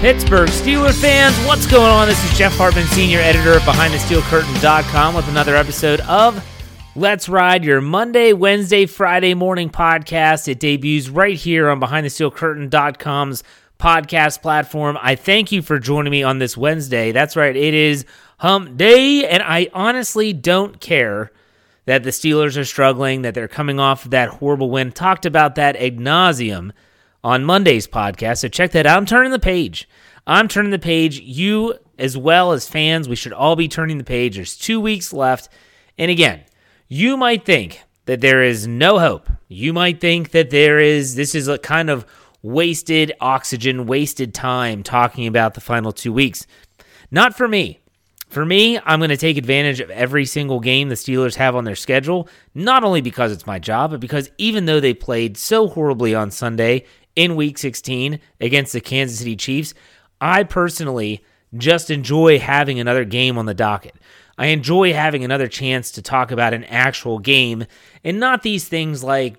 Pittsburgh Steelers fans, what's going on? This is Jeff Hartman, senior editor of BehindTheSteelCurtain.com with another episode of Let's Ride, your Monday, Wednesday, Friday morning podcast. It debuts right here on BehindTheSteelCurtain.com's podcast platform. I thank you for joining me on this Wednesday. That's right, it is hump day, and I honestly don't care that the Steelers are struggling, that they're coming off that horrible win. Talked about that ad nauseum on Monday's podcast, so check that out. I'm turning the page. You, as well as fans, we should all be turning the page. There's 2 weeks left, and again, you might think that there is no hope. You might think that this is a kind of wasted oxygen, wasted time talking about the final 2 weeks. Not for me. For me, I'm going to take advantage of every single game the Steelers have on their schedule, not only because it's my job, but because even though they played so horribly on Sunday in Week 16 against the Kansas City Chiefs, I personally just enjoy having another game on the docket. I enjoy having another chance to talk about an actual game and not these things like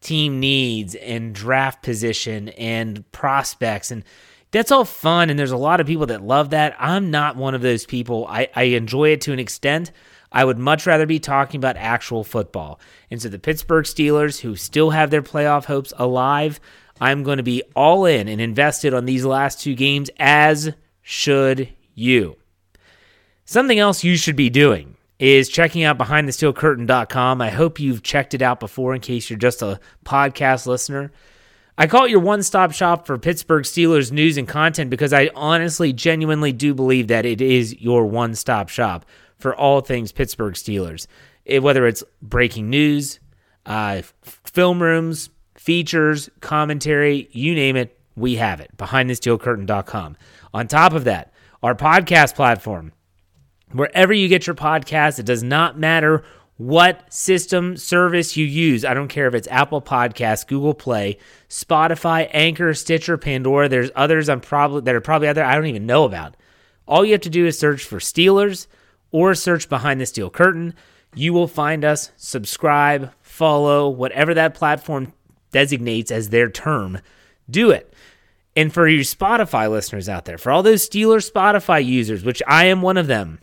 team needs and draft position and prospects, and that's all fun, and there's a lot of people that love that. I'm not one of those people. I enjoy it to an extent. I would much rather be talking about actual football. And so the Pittsburgh Steelers, who still have their playoff hopes alive, I'm going to be all in and invested on these last two games, as should you. Something else you should be doing is checking out BehindTheSteelCurtain.com. I hope you've checked it out before in case you're just a podcast listener. I call it your one-stop shop for Pittsburgh Steelers news and content because I honestly, genuinely do believe that it is your one-stop shop for all things Pittsburgh Steelers, whether it's breaking news, film rooms, features, commentary, you name it, we have it, BehindTheSteelCurtain.com. On top of that, our podcast platform, wherever you get your podcast, it does not matter what system service you use. I don't care if it's Apple Podcasts, Google Play, Spotify, Anchor, Stitcher, Pandora. There's others that are probably out there I don't even know about. All you have to do is search for Steelers or search Behind the Steel Curtain. You will find us. Subscribe, follow, whatever that platform designates as their term. Do it. And for you Spotify listeners out there, for all those Steelers Spotify users, which I am one of them,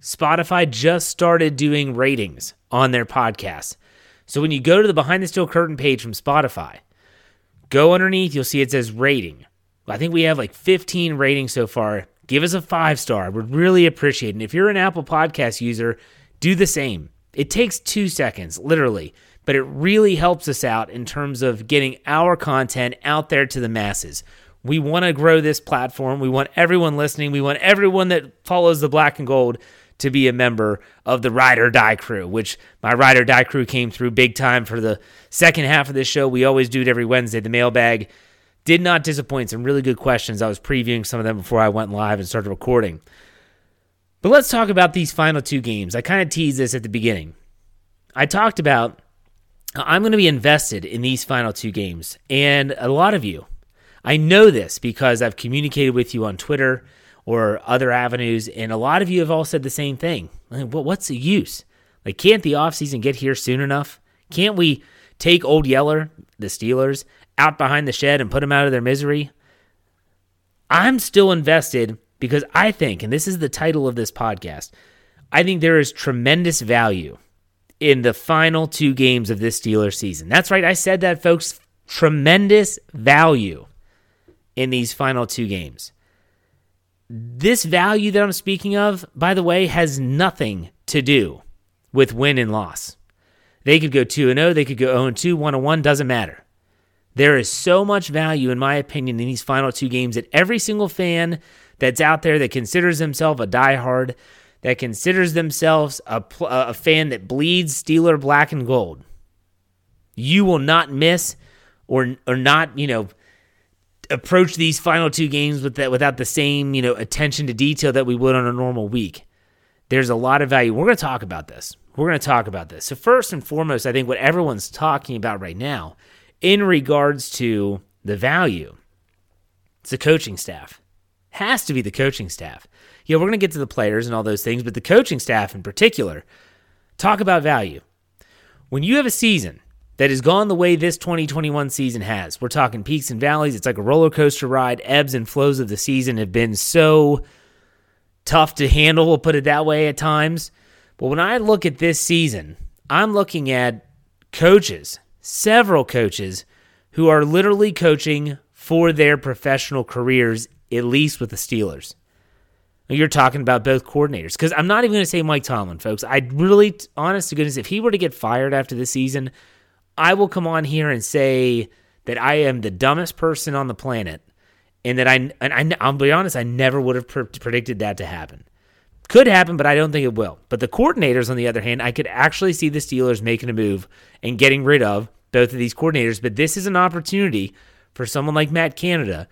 Spotify just started doing ratings on their podcasts. So when you go to the Behind the Steel Curtain page from Spotify, Go underneath, you'll see it says rating. I think we have like 15 ratings so far. Give us a 5-star. I would really appreciate it. And if you're an Apple Podcast user, do the same. It takes 2 seconds, literally. But it really helps us out in terms of getting our content out there to the masses. We want to grow this platform. We want everyone listening. We want everyone that follows the Black and Gold to be a member of the Ride or Die crew, which my Ride or Die crew came through big time for the second half of this show. We always do it every Wednesday. The mailbag did not disappoint. Some really good questions. I was previewing some of them before I went live and started recording. But let's talk about these final two games. I kind of teased this at the beginning. I talked about I'm going to be invested in these final two games. And a lot of you, I know this because I've communicated with you on Twitter or other avenues, and a lot of you have all said the same thing. Like, well, what's the use? Like, can't the offseason get here soon enough? Can't we take Old Yeller, the Steelers, out behind the shed and put them out of their misery? I'm still invested because I think, and this is the title of this podcast, I think there is tremendous value in the final two games of this Steelers season. That's right, I said that, folks. Tremendous value in these final two games. This value that I'm speaking of, by the way, has nothing to do with win and loss. They could go 2-0, they could go 0-2, 1-1, doesn't matter. There is so much value, in my opinion, in these final two games that every single fan that's out there that considers themselves a diehard, that considers themselves a fan that bleeds Steeler black and gold, you will not miss or not, approach these final two games without the same, attention to detail that we would on a normal week. There's a lot of value. We're going to talk about this. So first and foremost, I think what everyone's talking about right now in regards to the value, it's the coaching staff. Has to be the coaching staff. We're going to get to the players and all those things, but the coaching staff in particular, talk about value. When you have a season that has gone the way this 2021 season has, we're talking peaks and valleys. It's like a roller coaster ride. Ebbs and flows of the season have been so tough to handle, we'll put it that way at times. But when I look at this season, I'm looking at coaches, several coaches, who are literally coaching for their professional careers, at least with the Steelers. You're talking about both coordinators. Because I'm not even going to say Mike Tomlin, folks. I really, honest to goodness, if he were to get fired after this season, I will come on here and say that I am the dumbest person on the planet. And that I'll be honest, I never would have predicted that to happen. Could happen, but I don't think it will. But the coordinators, on the other hand, I could actually see the Steelers making a move and getting rid of both of these coordinators. But this is an opportunity for someone like Matt Canada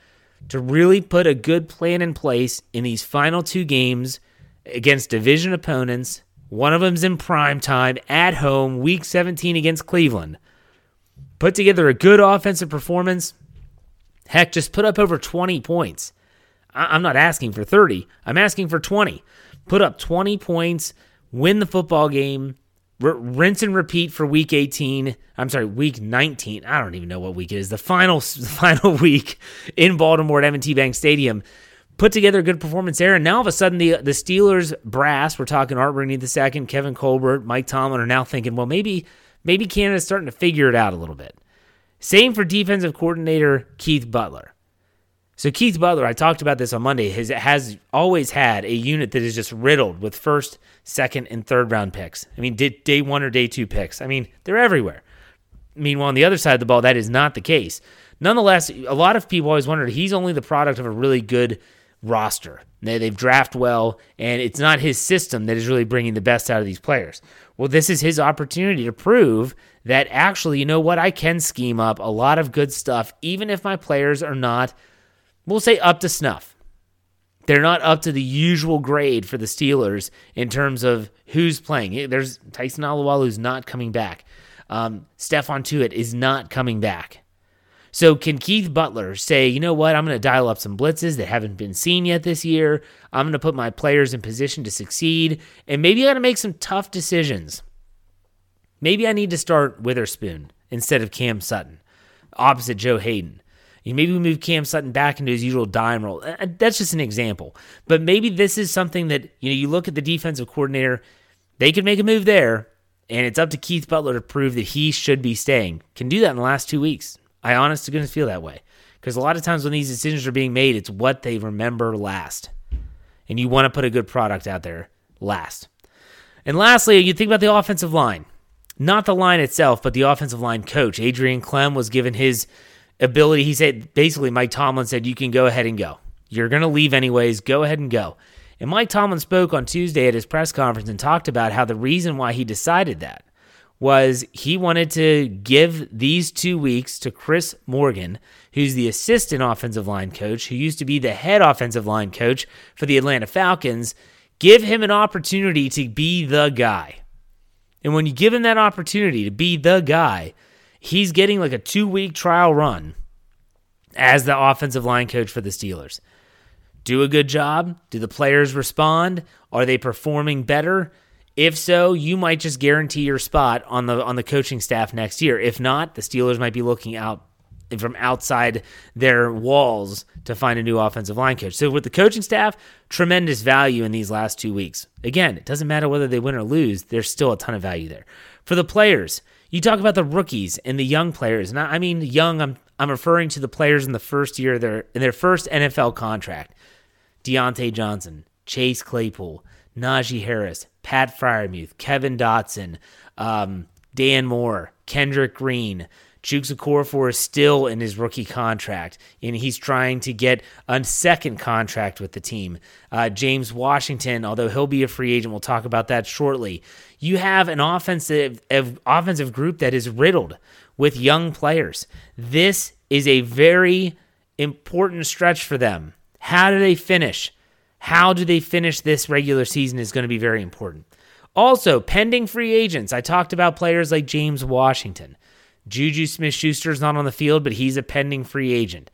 to really put a good plan in place in these final two games against division opponents. One of them's in prime time at home, Week 17 against Cleveland. Put together a good offensive performance. Heck, just put up over 20 points. I'm not asking for 30. I'm asking for 20. Put up 20 points, win the football game, rinse and repeat for Week 19. I don't even know what week it is. The final week in Baltimore at M&T Bank Stadium. Put together a good performance there, and now all of a sudden the Steelers brass, we're talking Art Rooney II, Kevin Colbert, Mike Tomlin, are now thinking, well, maybe Canada's starting to figure it out a little bit. Same for defensive coordinator Keith Butler. So Keith Butler, I talked about this on Monday, has always had a unit that is just riddled with first, second, and third round picks. I mean, day one or day two picks. I mean, they're everywhere. Meanwhile, on the other side of the ball, that is not the case. Nonetheless, a lot of people always wondered, he's only the product of a really good roster. They've drafted well, and it's not his system that is really bringing the best out of these players. Well, this is his opportunity to prove that actually, you know what, I can scheme up a lot of good stuff, even if my players are not, we'll say, up to snuff. They're not up to the usual grade for the Steelers in terms of who's playing. There's Tyson Alualu's not coming back. Stephon Tuitt is not coming back. So can Keith Butler say, you know what, I'm going to dial up some blitzes that haven't been seen yet this year. I'm going to put my players in position to succeed. And maybe I got to make some tough decisions. Maybe I need to start Witherspoon instead of Cam Sutton, opposite Joe Hayden. Maybe we move Cam Sutton back into his usual dime roll. That's just an example. But maybe this is something that, you look at the defensive coordinator, they could make a move there, and it's up to Keith Butler to prove that he should be staying. Can do that in the last 2 weeks. I honestly couldn't feel that way. Because a lot of times when these decisions are being made, it's what they remember last. And you want to put a good product out there last. And lastly, you think about the offensive line. Not the line itself, but the offensive line coach. Adrian Clem was given his ability. He said, basically, Mike Tomlin said, you can go ahead and go. You're going to leave anyways. Go ahead and go. And Mike Tomlin spoke on Tuesday at his press conference and talked about how the reason why he decided that was he wanted to give these 2 weeks to Chris Morgan, who's the assistant offensive line coach, who used to be the head offensive line coach for the Atlanta Falcons, give him an opportunity to be the guy. And when you give him that opportunity to be the guy, he's getting like a 2-week trial run as the offensive line coach for the Steelers. Do a good job? Do the players respond? Are they performing better? If so, you might just guarantee your spot on the coaching staff next year. If not, the Steelers might be looking out from outside their walls to find a new offensive line coach. So with the coaching staff, tremendous value in these last 2 weeks. Again, it doesn't matter whether they win or lose. There's still a ton of value there. For the players, you talk about the rookies and the young players. And I mean young, I'm referring to the players in the first year, in their first NFL contract. Deontay Johnson, Chase Claypool, Najee Harris, Pat Freiermuth, Kevin Dotson, Dan Moore, Kendrick Green. Jukes Okorafor is still in his rookie contract, and he's trying to get a second contract with the team. James Washington, although he'll be a free agent, we'll talk about that shortly. You have an offensive group that is riddled with young players. This is a very important stretch for them. How do they finish? How do they finish this regular season is going to be very important. Also, pending free agents. I talked about players like James Washington. Juju Smith-Schuster is not on the field, but he's a pending free agent.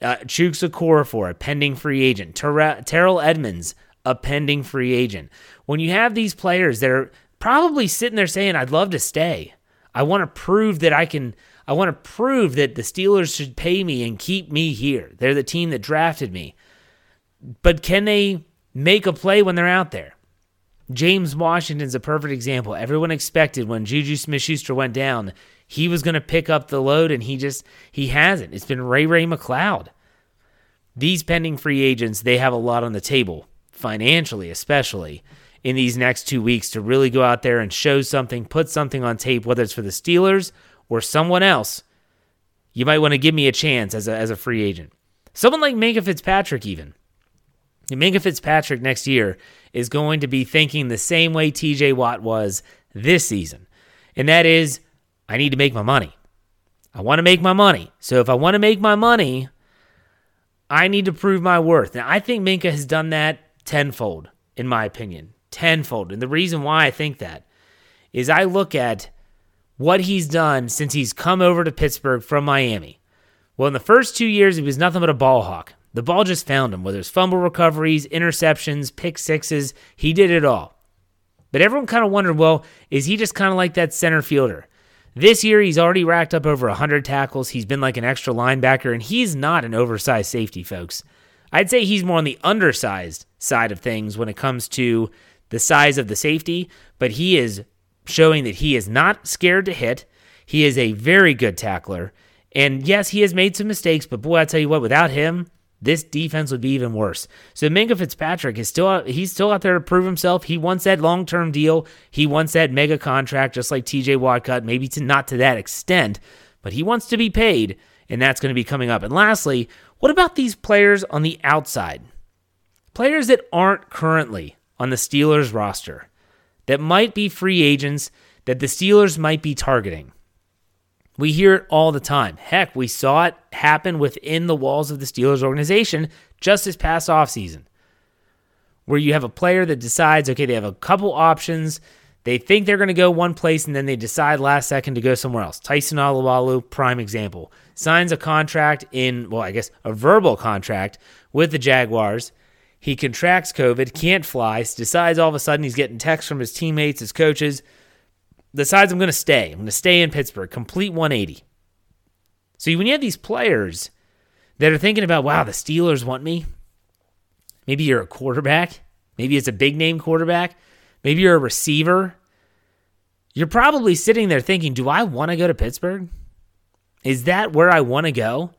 Chuks Okorafor, a pending free agent. Terrell Edmonds, a pending free agent. When you have these players that are probably sitting there saying, I'd love to stay. I want to prove that I want to prove that the Steelers should pay me and keep me here. They're the team that drafted me. But can they make a play when they're out there? James Washington's a perfect example. Everyone expected when Juju Smith-Schuster went down, he was going to pick up the load, and he hasn't. It's been Ray-Ray McCloud. These pending free agents, they have a lot on the table, financially especially, in these next 2 weeks to really go out there and show something, put something on tape, whether it's for the Steelers or someone else. You might want to give me a chance as a free agent. Someone like Minkah Fitzpatrick even. Minkah Fitzpatrick next year is going to be thinking the same way TJ Watt was this season. And that is, I need to make my money. I want to make my money. So if I want to make my money, I need to prove my worth. Now, I think Minkah has done that tenfold, in my opinion. Tenfold. And the reason why I think that is I look at what he's done since he's come over to Pittsburgh from Miami. Well, in the first 2 years, he was nothing but a ball hawk. The ball just found him, whether it's fumble recoveries, interceptions, pick sixes, he did it all. But everyone kind of wondered, well, is he just kind of like that center fielder? This year, he's already racked up over 100 tackles. He's been like an extra linebacker, and he's not an oversized safety, folks. I'd say he's more on the undersized side of things when it comes to the size of the safety, but he is showing that he is not scared to hit. He is a very good tackler, and yes, he has made some mistakes, but boy, I tell you what, without him, this defense would be even worse. So Minkah Fitzpatrick he's still out there to prove himself. He wants that long-term deal. He wants that mega contract, just like TJ Watt got, maybe not to that extent, but he wants to be paid, and that's going to be coming up. And lastly, what about these players on the outside? Players that aren't currently on the Steelers roster, that might be free agents, that the Steelers might be targeting. We hear it all the time. Heck, we saw it happen within the walls of the Steelers organization just this past offseason, where you have a player that decides, okay, they have a couple options. They think they're going to go one place, and then they decide last second to go somewhere else. Tyson Alualu, prime example, signs a contract a verbal contract with the Jaguars. He contracts COVID, can't fly, decides all of a sudden he's getting texts from his teammates, his coaches, decides I'm going to stay in Pittsburgh, complete 180. So when you have these players that are thinking about, wow, the Steelers want me, maybe you're a quarterback, maybe it's a big-name quarterback, maybe you're a receiver, you're probably sitting there thinking, do I want to go to Pittsburgh? Is that where I want to go?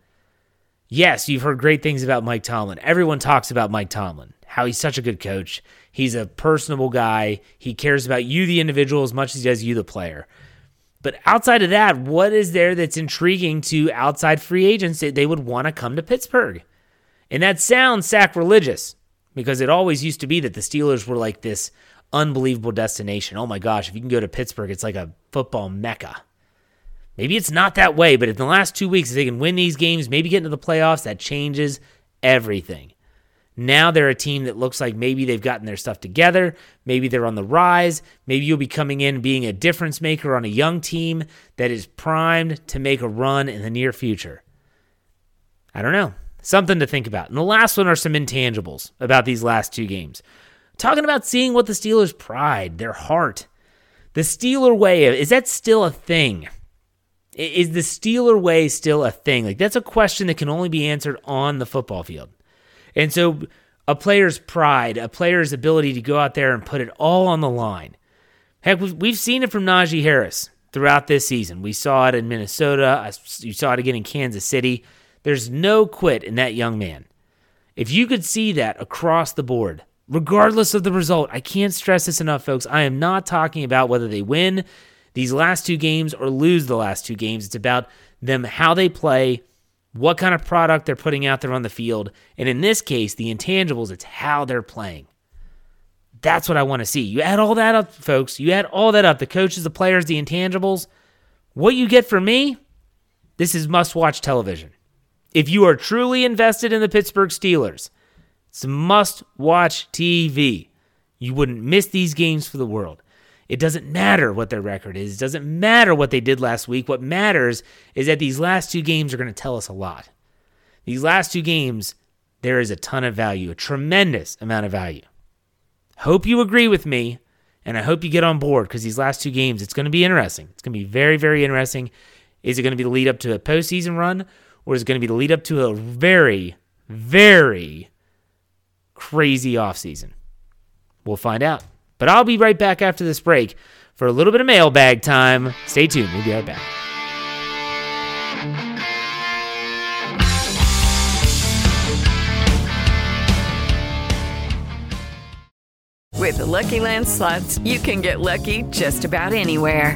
Yes, you've heard great things about Mike Tomlin. Everyone talks about Mike Tomlin, how he's such a good coach. He's a personable guy. He cares about you, the individual, as much as he does you, the player. But outside of that, what is there that's intriguing to outside free agents that they would want to come to Pittsburgh? And that sounds sacrilegious because it always used to be that the Steelers were like this unbelievable destination. Oh my gosh, if you can go to Pittsburgh, it's like a football mecca. Maybe it's not that way, but in the last 2 weeks, if they can win these games, maybe get into the playoffs, that changes everything. Now they're a team that looks like maybe they've gotten their stuff together. Maybe they're on the rise. Maybe you'll be coming in being a difference maker on a young team that is primed to make a run in the near future. I don't know. Something to think about. And the last one are some intangibles about these last two games. Talking about seeing what the Steelers' pride, their heart, the Steeler way, is that still a thing? Is the Steeler way still a thing? Like, that's a question that can only be answered on the football field. And so a player's pride, a player's ability to go out there and put it all on the line. Heck, we've seen it from Najee Harris throughout this season. We saw it in Minnesota. You saw it again in Kansas City. There's no quit in that young man. If you could see that across the board, regardless of the result, I can't stress this enough, folks. I am not talking about whether they win these last two games or lose the last two games. It's about them, how they play, what kind of product they're putting out there on the field. And in this case, the intangibles, it's how they're playing. That's what I want to see. You add all that up, folks. You add all that up, the coaches, the players, the intangibles. What you get from me, this is must-watch television. If you are truly invested in the Pittsburgh Steelers, it's must-watch TV. You wouldn't miss these games for the world. It doesn't matter what their record is. It doesn't matter what they did last week. What matters is that these last two games are going to tell us a lot. These last two games, there is a ton of value, a tremendous amount of value. Hope you agree with me, and I hope you get on board, because these last two games, it's going to be interesting. It's going to be very, very interesting. Is it going to be the lead up to a postseason run, or is it going to be the lead up to a very, very crazy offseason? We'll find out. But I'll be right back after this break for a little bit of mailbag time. Stay tuned. We'll be right back. With the Lucky Land Slots, you can get lucky just about anywhere.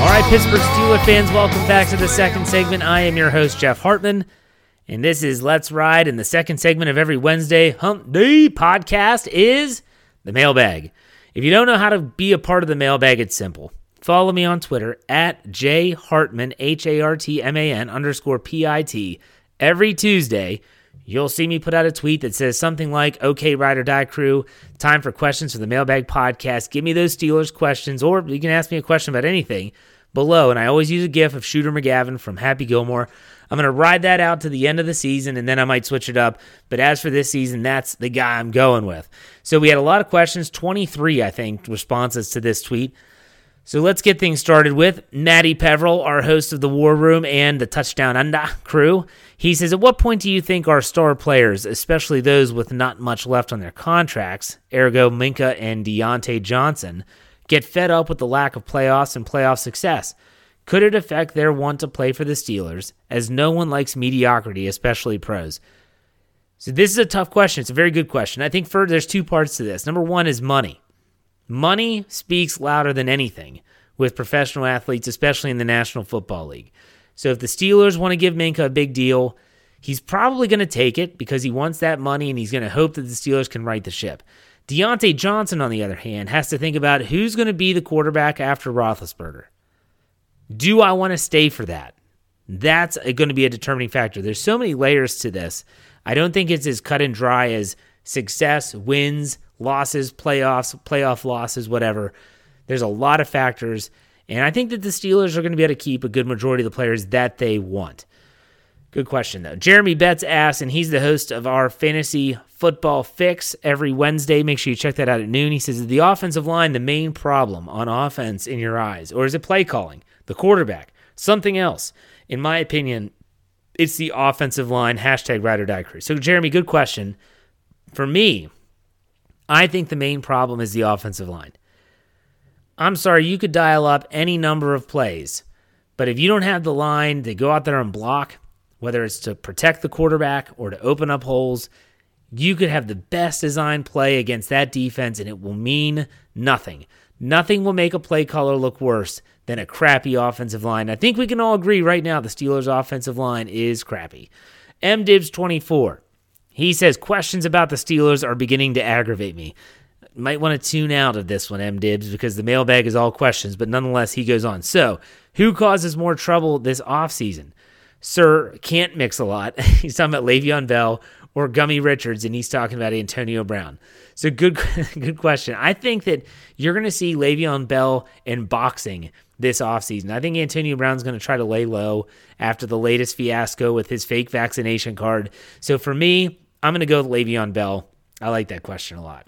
All right, Pittsburgh Steelers fans, welcome back to the second segment. I am your host, Jeff Hartman, and this is Let's Ride. And the second segment of every Wednesday Hump Day podcast is the mailbag. If you don't know how to be a part of the mailbag, it's simple. Follow me on Twitter at jhartman, @hartman_pit. Every Tuesday, you'll see me put out a tweet that says something like, "Okay, Ride or Die crew, time for questions for the mailbag podcast. Give me those Steelers questions," or you can ask me a question about anything below, and I always use a gif of Shooter McGavin from Happy Gilmore. I'm going to ride that out to the end of the season, and then I might switch it up. But as for this season, that's the guy I'm going with. So we had a lot of questions, 23, I think, responses to this tweet. So let's get things started with Matty Peverell, our host of the War Room and the Touchdown Under crew. He says, "At what point do you think our star players, especially those with not much left on their contracts, ergo Minkah and Deontay Johnson, get fed up with the lack of playoffs and playoff success? Could it affect their want to play for the Steelers, as no one likes mediocrity, especially pros?" So this is a tough question. It's a very good question. I think there's two parts to this. Number one is money. Money speaks louder than anything with professional athletes, especially in the National Football League. So if the Steelers want to give Minkah a big deal, he's probably going to take it because he wants that money, and he's going to hope that the Steelers can right the ship. Deontay Johnson, on the other hand, has to think about who's going to be the quarterback after Roethlisberger. Do I want to stay for that? That's going to be a determining factor. There's so many layers to this. I don't think it's as cut and dry as success, wins, losses, playoffs, playoff losses, whatever. There's a lot of factors, and I think that the Steelers are going to be able to keep a good majority of the players that they want. Good question, though. Jeremy Betts asks, and he's the host of our Fantasy Football Fix every Wednesday. Make sure you check that out at noon. He says, is the offensive line the main problem on offense in your eyes, or is it play calling, the quarterback, something else? In my opinion, it's the offensive line, hashtag ride or die crew. So, Jeremy, good question. For me, I think the main problem is the offensive line. I'm sorry, you could dial up any number of plays, but if you don't have the line, they go out there and block, whether it's to protect the quarterback or to open up holes, you could have the best design play against that defense, and it will mean nothing. Nothing will make a play caller look worse than a crappy offensive line. I think we can all agree right now the Steelers' offensive line is crappy. MDibs24, he says, questions about the Steelers are beginning to aggravate me. Might want to tune out of this one, MDibs, because the mailbag is all questions, but nonetheless, he goes on. So, who causes more trouble this offseason? Sir can't mix a lot. He's talking about Le'Veon Bell or Gummy Richards, and he's talking about Antonio Brown. So good question. I think that you're going to see Le'Veon Bell in boxing this offseason. I think Antonio Brown's going to try to lay low after the latest fiasco with his fake vaccination card. So for me, I'm going to go with Le'Veon Bell. I like that question a lot.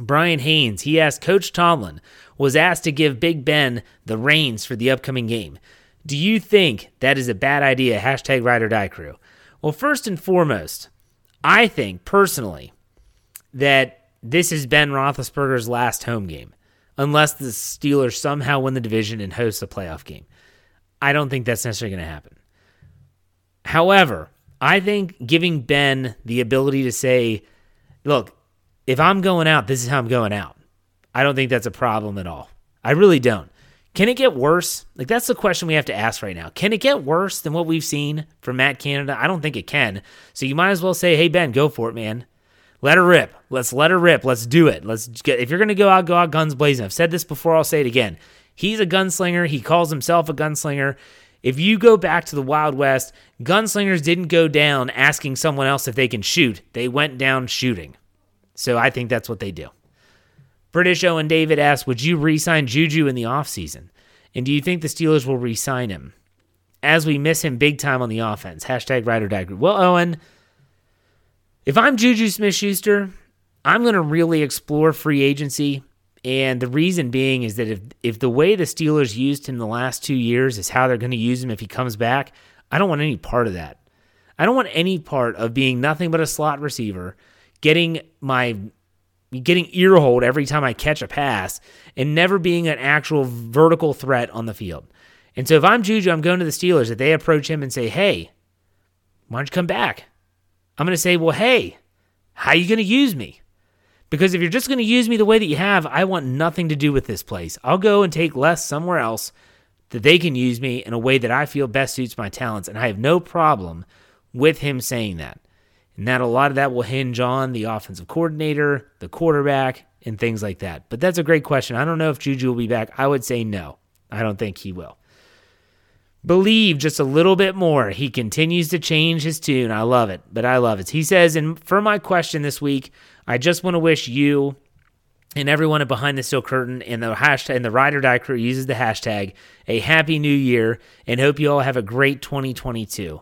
Brian Haynes, he asked, Coach Tomlin was asked to give Big Ben the reins for the upcoming game. Do you think that is a bad idea? Hashtag ride or die crew. Well, first and foremost, I think personally that this is Ben Roethlisberger's last home game, unless the Steelers somehow win the division and host a playoff game. I don't think that's necessarily going to happen. However, I think giving Ben the ability to say, look, if I'm going out, this is how I'm going out. I don't think that's a problem at all. I really don't. Can it get worse? Like, that's the question we have to ask right now. Can it get worse than what we've seen from Matt Canada? I don't think it can. So you might as well say, hey, Ben, go for it, man. Let her rip. Let's let her rip. Let's do it. Let's get, if you're going to go out guns blazing. I've said this before. I'll say it again. He's a gunslinger. He calls himself a gunslinger. If you go back to the Wild West, gunslingers didn't go down asking someone else if they can shoot. They went down shooting. So I think that's what they do. British Owen David asks, would you re-sign Juju in the offseason? And do you think the Steelers will re-sign him? As we miss him big time on the offense. Hashtag ride or die group. Well, Owen, if I'm Juju Smith-Schuster, I'm going to really explore free agency. And the reason being is that if the way the Steelers used him the last 2 years is how they're going to use him if he comes back, I don't want any part of that. I don't want any part of being nothing but a slot receiver, getting ear holed every time I catch a pass and never being an actual vertical threat on the field. And so if I'm Juju, I'm going to the Steelers. If they approach him and say, hey, why don't you come back? I'm going to say, well, hey, how are you going to use me? Because if you're just going to use me the way that you have, I want nothing to do with this place. I'll go and take less somewhere else that they can use me in a way that I feel best suits my talents. And I have no problem with him saying that. And that a lot of that will hinge on the offensive coordinator, the quarterback, and things like that. But that's a great question. I don't know if Juju will be back. I would say no. I don't think he will. Believe just a little bit more. He continues to change his tune. I love it, but I love it. He says, and for my question this week, I just want to wish you and everyone at Behind the Steel Curtain and the hashtag and the Ride or Die crew uses the hashtag a happy new year and hope you all have a great 2022.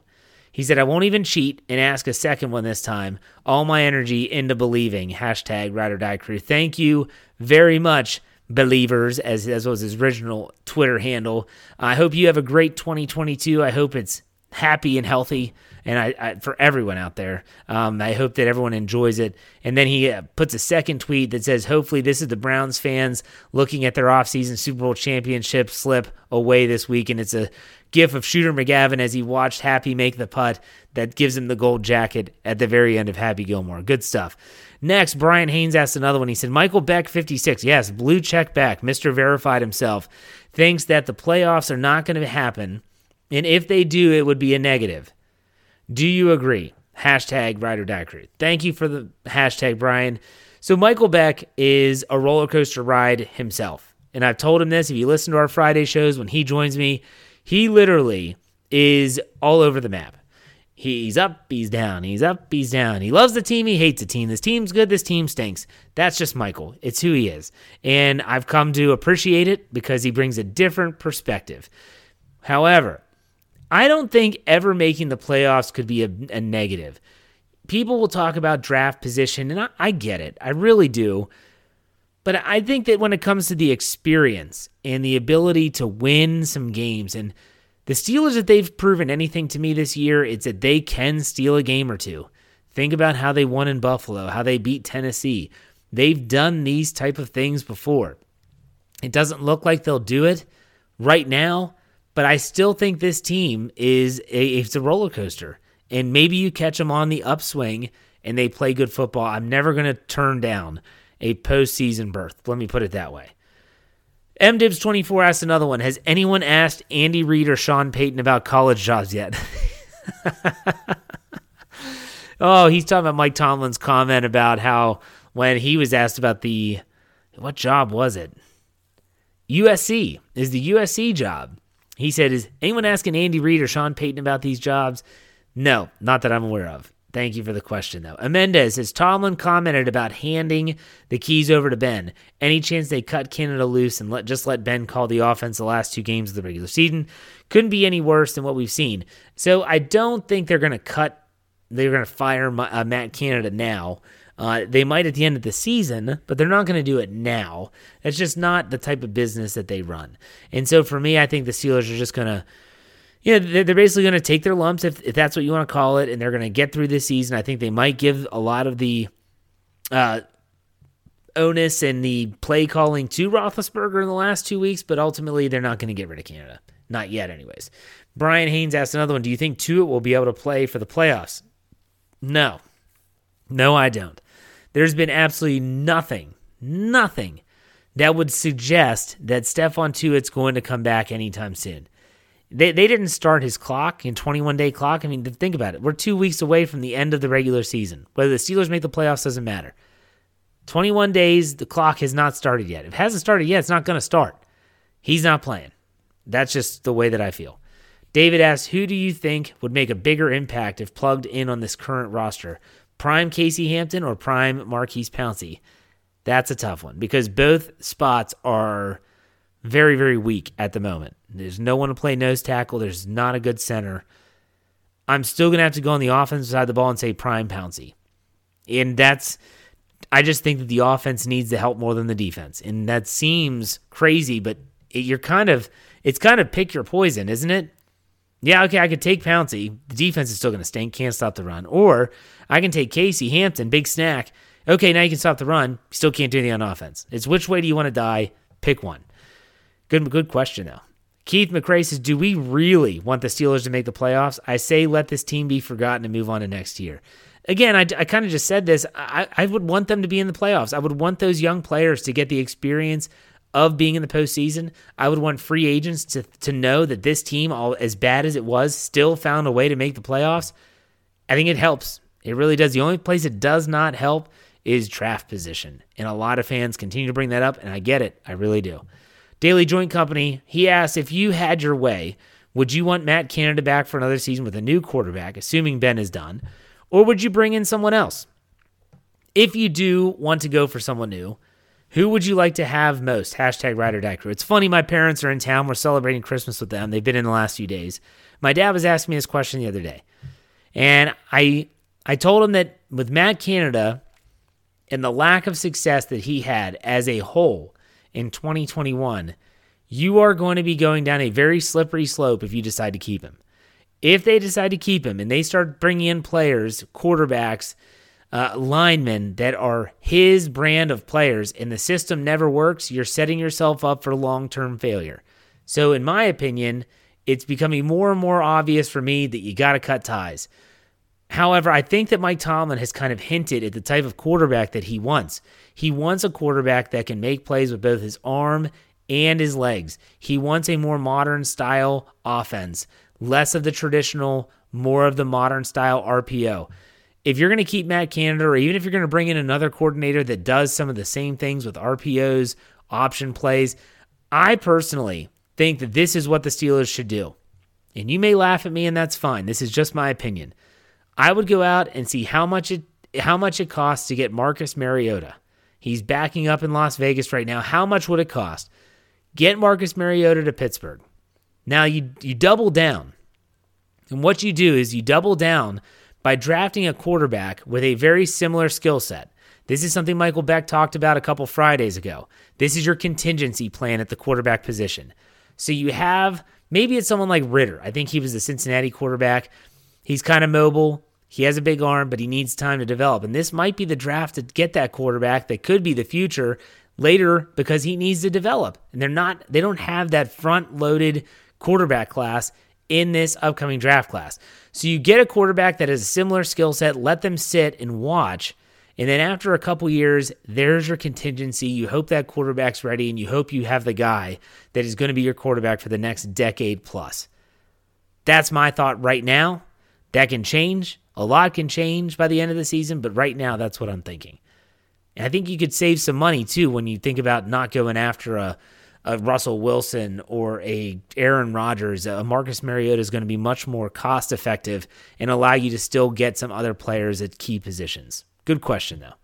He said, I won't even cheat and ask a second one this time. All my energy into believing. Hashtag ride or die crew. Thank you very much, believers, as was his original Twitter handle. I hope you have a great 2022. I hope it's happy and healthy, and I for everyone out there. I hope that everyone enjoys it. And then he puts a second tweet that says, hopefully this is the Browns fans looking at their offseason Super Bowl championship slip away this week, and it's a gif of Shooter McGavin as he watched Happy make the putt that gives him the gold jacket at the very end of Happy Gilmore. Good stuff. Next, Brian Haynes asked another one. He said, Michael Beck, 56. Yes, blue check back. Mr. Verified himself thinks that the playoffs are not going to happen, and if they do, it would be a negative. Do you agree? Hashtag ride or die crew. Thank you for the hashtag, Brian. So Michael Beck is a roller coaster ride himself. And I've told him this. If you listen to our Friday shows, when he joins me, he literally is all over the map. He's up, he's down, he's up, he's down. He loves the team, he hates the team. This team's good, this team stinks. That's just Michael. It's who he is. And I've come to appreciate it because he brings a different perspective. However, I don't think ever making the playoffs could be a negative. People will talk about draft position, and I get it. I really do. But I think that when it comes to the experience and the ability to win some games, and the Steelers, if they've proven anything to me this year, it's that they can steal a game or two. Think about how they won in Buffalo, how they beat Tennessee. They've done these type of things before. It doesn't look like they'll do it right now, but I still think this team is it's a roller coaster. And maybe you catch them on the upswing and they play good football. I'm never going to turn down a postseason berth. Let me put it that way. MDibs24 asked another one. Has anyone asked Andy Reid or Sean Payton about college jobs yet? Oh, he's talking about Mike Tomlin's comment about how when he was asked about what job was it? USC is the USC job. He said, is anyone asking Andy Reid or Sean Payton about these jobs? No, not that I'm aware of. Thank you for the question, though. Amendez says, Tomlin commented about handing the keys over to Ben. Any chance they cut Canada loose and let Ben call the offense the last two games of the regular season? Couldn't be any worse than what we've seen. So I don't think they're going to fire Matt Canada now. They might at the end of the season, but they're not going to do it now. That's just not the type of business that they run. And so for me, I think the Steelers are just going to, they're basically going to take their lumps, if that's what you want to call it, and they're going to get through this season. I think they might give a lot of the onus and the play calling to Roethlisberger in the last 2 weeks, but ultimately they're not going to get rid of Canada. Not yet, anyways. Brian Haynes asked another one. Do you think Tua will be able to play for the playoffs? No. No, I don't. There's been absolutely nothing that would suggest that Stephon Tuitt's going to come back anytime soon. They didn't start his clock, in 21-day clock. I mean, think about it. We're 2 weeks away from the end of the regular season. Whether the Steelers make the playoffs doesn't matter. 21 days, the clock has not started yet. If it hasn't started yet, it's not going to start. He's not playing. That's just the way that I feel. David asks, who do you think would make a bigger impact if plugged in on this current roster? Prime Casey Hampton or prime Marquise Pouncey? That's a tough one because both spots are very, very weak at the moment. There's no one to play nose tackle. There's not a good center. I'm still going to have to go on the offensive side of the ball and say prime Pouncey. And I just think that the offense needs the help more than the defense. And that seems crazy, but it's kind of pick your poison, isn't it? Yeah, okay, I could take Pouncey. The defense is still going to stink. Can't stop the run. Or I can take Casey Hampton, big snack. Okay, now you can stop the run. Still can't do anything on offense. It's which way do you want to die? Pick one. Good question, though. Keith McRae says, do we really want the Steelers to make the playoffs? I say let this team be forgotten and move on to next year. Again, I kind of just said this. I would want them to be in the playoffs. I would want those young players to get the experience of being in the postseason. I would want free agents to know that this team, as bad as it was, still found a way to make the playoffs. I think it helps. It really does. The only place it does not help is draft position. And a lot of fans continue to bring that up, and I get it. I really do. Daily Joint Company, he asks, if you had your way, would you want Matt Canada back for another season with a new quarterback, assuming Ben is done, or would you bring in someone else? If you do want to go for someone new, who would you like to have most? Hashtag Ride or Die Crew. It's funny, my parents are in town. We're celebrating Christmas with them. They've been in the last few days. My dad was asking me this question the other day, and I told him that with Matt Canada and the lack of success that he had as a whole in 2021, you are going to be going down a very slippery slope if you decide to keep him. If they decide to keep him and they start bringing in players, quarterbacks, linemen that are his brand of players and the system never works, you're setting yourself up for long-term failure. So in my opinion, it's becoming more and more obvious for me that you got to cut ties. However, I think that Mike Tomlin has kind of hinted at the type of quarterback that he wants. He wants a quarterback that can make plays with both his arm and his legs. He wants a more modern style offense, less of the traditional, more of the modern style RPO. If you're going to keep Matt Canada, or even if you're going to bring in another coordinator that does some of the same things with RPOs, option plays, I personally think that this is what the Steelers should do. and you may laugh at me and that's fine. This is just my opinion. I would go out and see how much it costs to get Marcus Mariota. He's backing up in Las Vegas right now. How much would it cost? Get Marcus Mariota to Pittsburgh. Now you double down. And what you do is you double down by drafting a quarterback with a very similar skill set. This is something Michael Beck talked about a couple Fridays ago. This is your contingency plan at the quarterback position. So you have, maybe it's someone like Ritter. I think he was the Cincinnati quarterback. He's kind of mobile. He has a big arm, but he needs time to develop. And this might be the draft to get that quarterback that could be the future later because he needs to develop. And they don't have that front-loaded quarterback class in this upcoming draft class. So you get a quarterback that has a similar skill set, let them sit and watch, and then after a couple years, there's your contingency. You hope that quarterback's ready, and you hope you have the guy that is going to be your quarterback for the next decade plus. That's my thought right now. That can change. A lot can change by the end of the season, but right now, that's what I'm thinking. And I think you could save some money, too, when you think about not going after a Russell Wilson or a Aaron Rodgers. A Marcus Mariota is going to be much more cost-effective and allow you to still get some other players at key positions. Good question, though.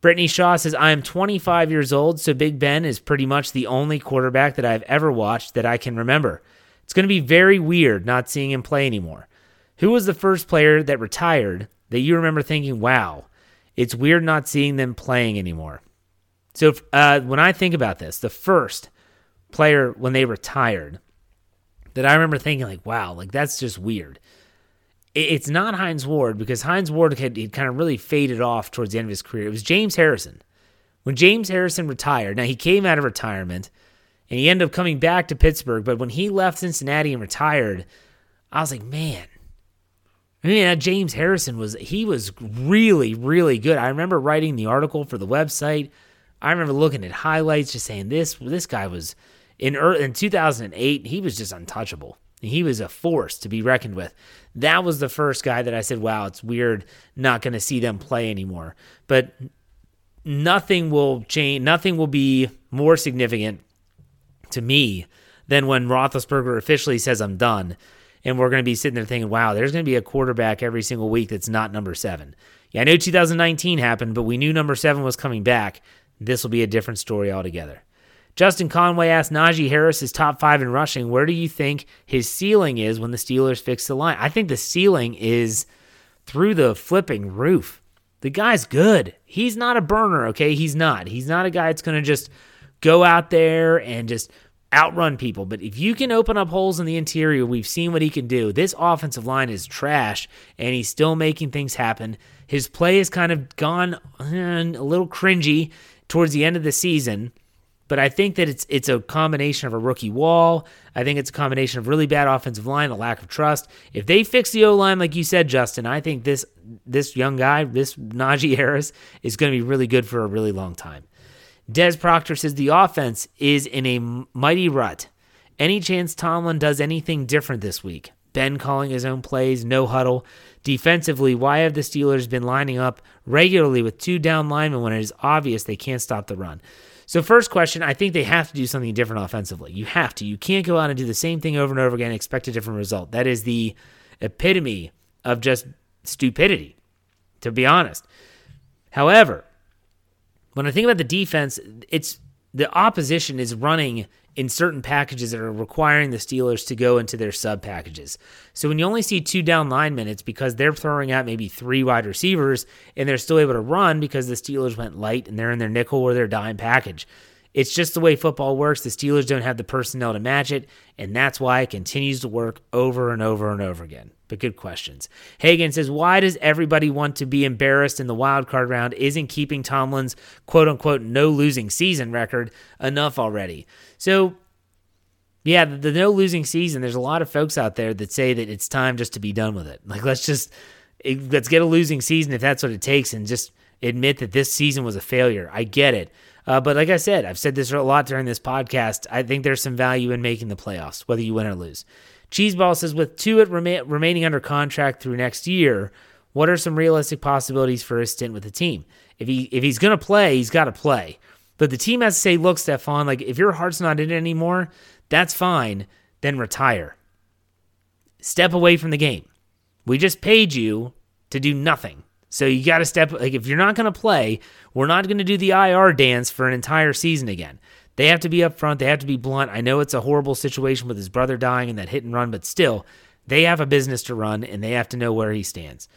Brittany Shaw says, I am 25 years old, so Big Ben is pretty much the only quarterback that I've ever watched that I can remember. It's going to be very weird not seeing him play anymore. Who was the first player that retired that you remember thinking, wow, it's weird not seeing them playing anymore? So when I think about this, the first player when they retired that I remember thinking, like, wow, like that's just weird. It's not Hines Ward, because Hines Ward had kind of really faded off towards the end of his career. It was James Harrison. When James Harrison retired, now he came out of retirement, and he ended up coming back to Pittsburgh, but when he left Cincinnati and retired, I was like, man. I mean, James Harrison was really, really good. I remember writing the article for the website. I remember looking at highlights, just saying this guy was, in 2008, he was just untouchable. He was a force to be reckoned with. That was the first guy that I said, wow, it's weird not going to see them play anymore. But nothing will change. Nothing will be more significant to me than when Roethlisberger officially says I'm done. And we're going to be sitting there thinking, wow, there's going to be a quarterback every single week that's not number 7. Yeah, I know 2019 happened, but we knew number 7 was coming back. This will be a different story altogether. Justin Conway asked, Najee Harris is top 5 in rushing. Where do you think his ceiling is when the Steelers fix the line? I think the ceiling is through the flipping roof. The guy's good. He's not a burner, okay? He's not a guy that's going to just go out there and just outrun people. But if you can open up holes in the interior, we've seen what he can do. This offensive line is trash, and he's still making things happen. His play has kind of gone a little cringy towards the end of the season. But I think that it's a combination of a rookie wall. I think it's a combination of really bad offensive line, a lack of trust. If they fix the O-line, like you said, Justin, I think this young guy, this Najee Harris, is going to be really good for a really long time. Des Proctor says the offense is in a mighty rut. Any chance Tomlin does anything different this week? Ben calling his own plays, no huddle. Defensively, why have the Steelers been lining up regularly with 2 down linemen when it is obvious they can't stop the run? So first question, I think they have to do something different offensively. You have to. You can't go out and do the same thing over and over again and expect a different result. That is the epitome of just stupidity, to be honest. However, when I think about the defense, it's the opposition is running in certain packages that are requiring the Steelers to go into their sub packages. So when you only see 2 down linemen, it's because they're throwing out maybe 3 wide receivers and they're still able to run because the Steelers went light and they're in their nickel or their dime package. It's just the way football works. The Steelers don't have the personnel to match it, and that's why it continues to work over and over and over again. But good questions. Hagen says, why does everybody want to be embarrassed in the wild card round? Isn't keeping Tomlin's quote-unquote no-losing season record enough already? So, yeah, the no-losing season, there's a lot of folks out there that say that it's time just to be done with it. Like, let's get a losing season if that's what it takes and just admit that this season was a failure. I get it. But like I said, I've said this a lot during this podcast, I think there's some value in making the playoffs, whether you win or lose. Cheeseball says, with Tua remaining under contract through next year, what are some realistic possibilities for his stint with the team? If he's going to play, he's got to play. But the team has to say, look, Stephon, like, if your heart's not in it anymore, that's fine, then retire. step away from the game. We just paid you to do nothing. So you got to step, like, if you're not going to play, we're not going to do the IR dance for an entire season again. They have to be upfront. They have to be blunt. I know it's a horrible situation with his brother dying and that hit and run, but still, they have a business to run, and they have to know where he stands.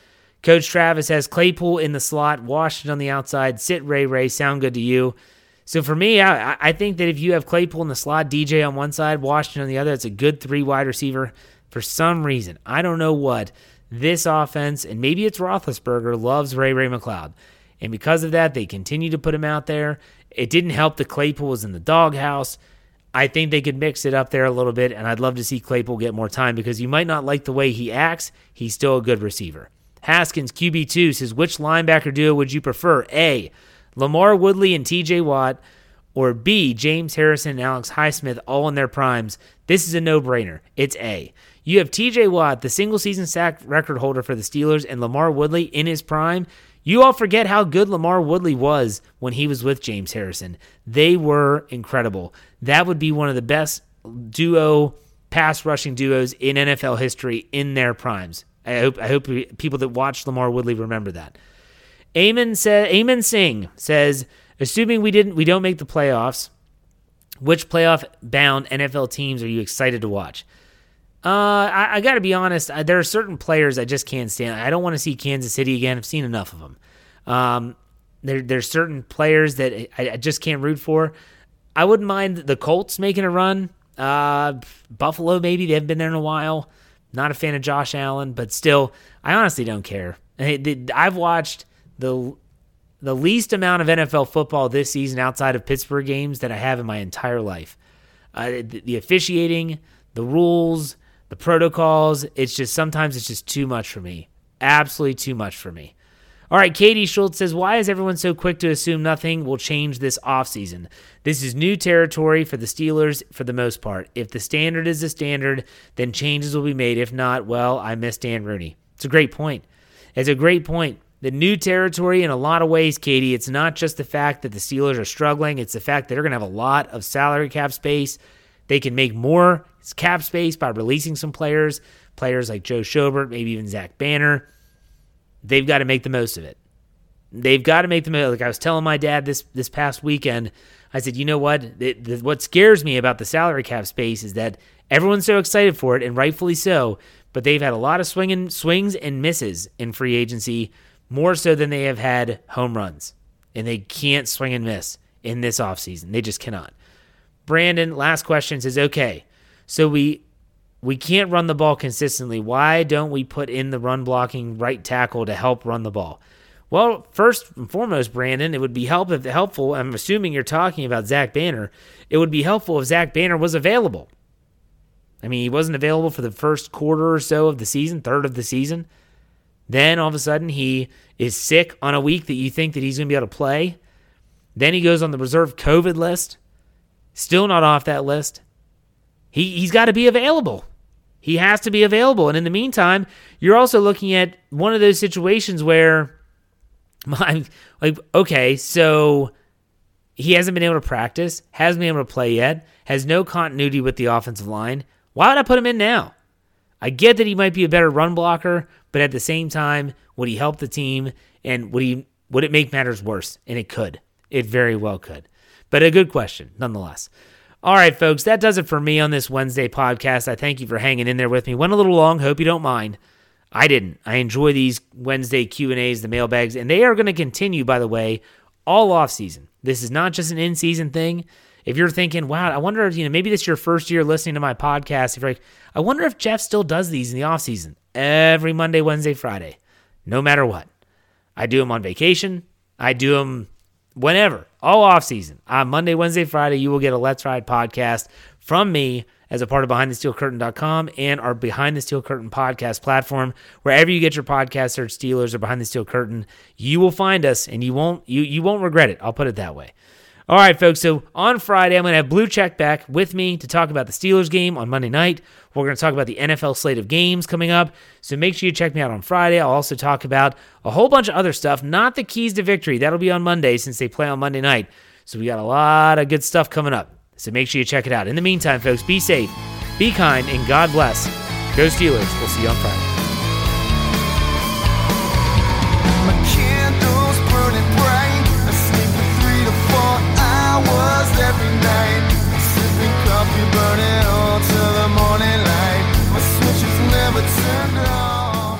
Coach Travis has Claypool in the slot, Washington on the outside, sit Ray Ray, sound good to you. So for me, I think that if you have Claypool in the slot, DJ on one side, Washington on the other, it's a good three wide receiver. For some reason, I don't know what, this offense, and maybe it's Roethlisberger, loves Ray Ray McLeod. And because of that, they continue to put him out there. It didn't help that Claypool was in the doghouse. I think they could mix it up there a little bit, and I'd love to see Claypool get more time because you might not like the way he acts. He's still a good receiver. Haskins, QB2, says, which linebacker duo would you prefer? A, Lamar Woodley and TJ Watt, or B, James Harrison and Alex Highsmith, all in their primes. This is a no-brainer. It's A. You have TJ Watt, the single-season sack record holder for the Steelers, and Lamar Woodley in his prime. You all forget how good Lamar Woodley was when he was with James Harrison. They were incredible. That would be one of the best duo, pass-rushing duos in NFL history in their primes. I hope people that watch Lamar Woodley remember that. Amen Singh says, assuming we don't make the playoffs, which playoff-bound NFL teams are you excited to watch? I got to be honest. There are certain players I just can't stand. I don't want to see Kansas City again. I've seen enough of them. There's certain players that I just can't root for. I wouldn't mind the Colts making a run. Buffalo, maybe. They haven't been there in a while. Not a fan of Josh Allen, but still, I honestly don't care. I've watched the least amount of NFL football this season outside of Pittsburgh games that I have in my entire life. The officiating, the rules, the protocols, it's just too much for me. Absolutely too much for me. All right, Katie Schultz says, why is everyone so quick to assume nothing will change this offseason? This is new territory for the Steelers for the most part. If the standard is the standard, then changes will be made. If not, well, I miss Dan Rooney. It's a great point. The new territory in a lot of ways, Katie, it's not just the fact that the Steelers are struggling. It's the fact that they're going to have a lot of salary cap space. They can make more cap space by releasing some players like Joe Schobert, maybe even Zach Banner. They've got to make the most of it. Like I was telling my dad this past weekend, I said, you know what? What scares me about the salary cap space is that everyone's so excited for it, and rightfully so, but they've had a lot of swings and misses in free agency, more so than they have had home runs, and they can't swing and miss in this offseason. They just cannot. Brandon, last question, says, okay, so we can't run the ball consistently. Why don't we put in the run-blocking right tackle to help run the ball? Well, first and foremost, Brandon, it would be helpful, I'm assuming you're talking about Zach Banner, it would be helpful if Zach Banner was available. I mean, he wasn't available for the first quarter or so of the season, third of the season. Then all of a sudden he is sick on a week that you think that he's going to be able to play. Then he goes on the reserve COVID list. Still not off that list. He's got to be available. He has to be available. And in the meantime, you're also looking at one of those situations where, so he hasn't been able to practice, hasn't been able to play yet, has no continuity with the offensive line. Why would I put him in now? I get that he might be a better run blocker, but at the same time, would he help the team? And would it make matters worse? And it could. It very well could. But a good question, nonetheless. All right, folks, that does it for me on this Wednesday podcast. I thank you for hanging in there with me. Went a little long. Hope you don't mind. I didn't. I enjoy these Wednesday Q&As, the mailbags, and they are going to continue, by the way, all offseason. This is not just an in-season thing. If you're thinking, wow, I wonder if, maybe this is your first year listening to my podcast. If you're like, I wonder if Jeff still does these in the offseason every Monday, Wednesday, Friday, no matter what. I do them on vacation. I do them whenever, all offseason, on Monday, Wednesday, Friday, you will get a Let's Ride podcast from me as a part of BehindTheSteelCurtain.com and our Behind the Steel Curtain podcast platform. Wherever you get your podcast, search Steelers or Behind the Steel Curtain, you will find us, and you won't regret it. I'll put it that way. All right, folks, so on Friday, I'm going to have Blue Check back with me to talk about the Steelers game on Monday night. We're going to talk about the NFL slate of games coming up, so make sure you check me out on Friday. I'll also talk about a whole bunch of other stuff, not the keys to victory. That'll be on Monday since they play on Monday night, so we got a lot of good stuff coming up, so make sure you check it out. In the meantime, folks, be safe, be kind, and God bless. Go Steelers. We'll see you on Friday. My candle's burning bright. I sleep for 3 to 4 hours every night. I'm sipping coffee, burning all till the morning light. My switch is never turned off.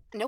No